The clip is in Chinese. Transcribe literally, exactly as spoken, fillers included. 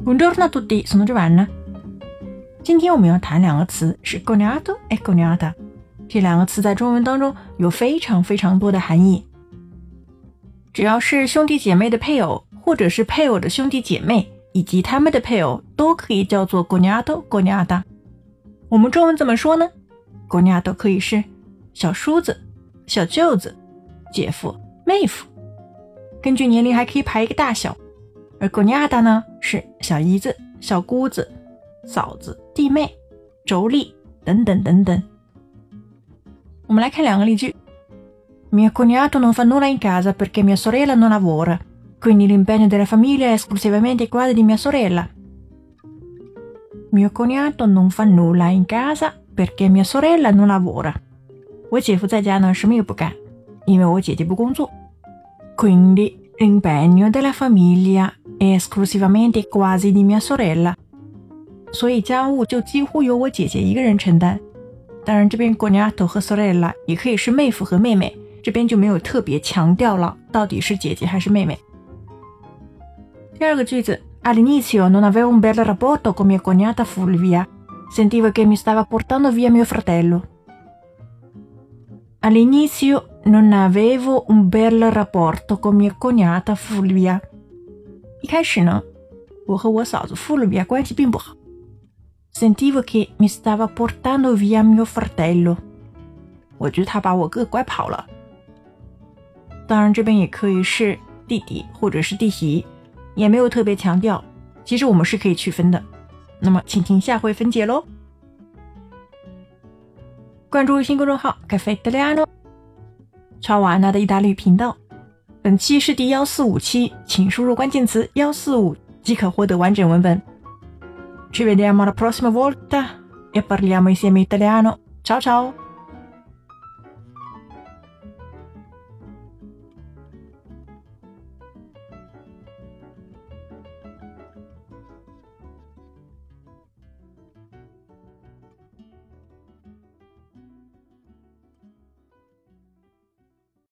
Buongiorno a tutti, sono Giovanna。今天我们要谈两个词，是 cognato e cognata。这两个词在中文当中有非常非常多的含义。只要是兄弟姐妹的配偶，或者是配偶的兄弟姐妹，以及他们的配偶，都可以叫做 cognato cognata。我们中文怎么说呢？ cognato 可以是小叔子、小舅子、姐夫、妹夫，根据年龄还可以排一个大小。而 cognata 呢，是小姨子、小姑子、嫂子、弟妹、妯娌等等等等。我们来看两个例句。Mio cognato non fa nulla in casa perché mia sorella non lavora, quindi l'impegno della famiglia è esclusivamente ai quadri di mia sorella. Mio cognato non fa nulla in casa perché mia sorella non lavora. 我姐夫在家呢，什么也不干，因为我姐姐不工作。Quindi l'impegno della famiglia è esclusivamente quasi di mia sorella， 所以家务就几乎由我姐姐一个人承担。当然这边 cognato 和 sorella 也可以是妹夫和妹妹，这边就没有特别强调了到底是姐姐还是妹妹。第二个句子 All'inizio non avevo un bel rapporto con mia cognata Fulvia, sentivo che mi stava portando via mio fratello. All'inizio non avevo un bel rapporto con mia cognata Fulvia。一开始呢，我和我嫂子 Fulvia 关系并不好。Sentivo che mi stava portando via mio fratello。我觉得他把我哥拐跑了。当然这边也可以是弟弟或者是弟媳，也没有特别强调，其实我们是可以区分的。那么请听下回分解咯。关注微信公众号 Caffè Italiano，超瓦安娜的意大利频道。本期是第一四五期，请输入关键词一四五即可获得完整文本。Ci vediamo la prossima volta e parliamo insieme italiano. Ciao ciao!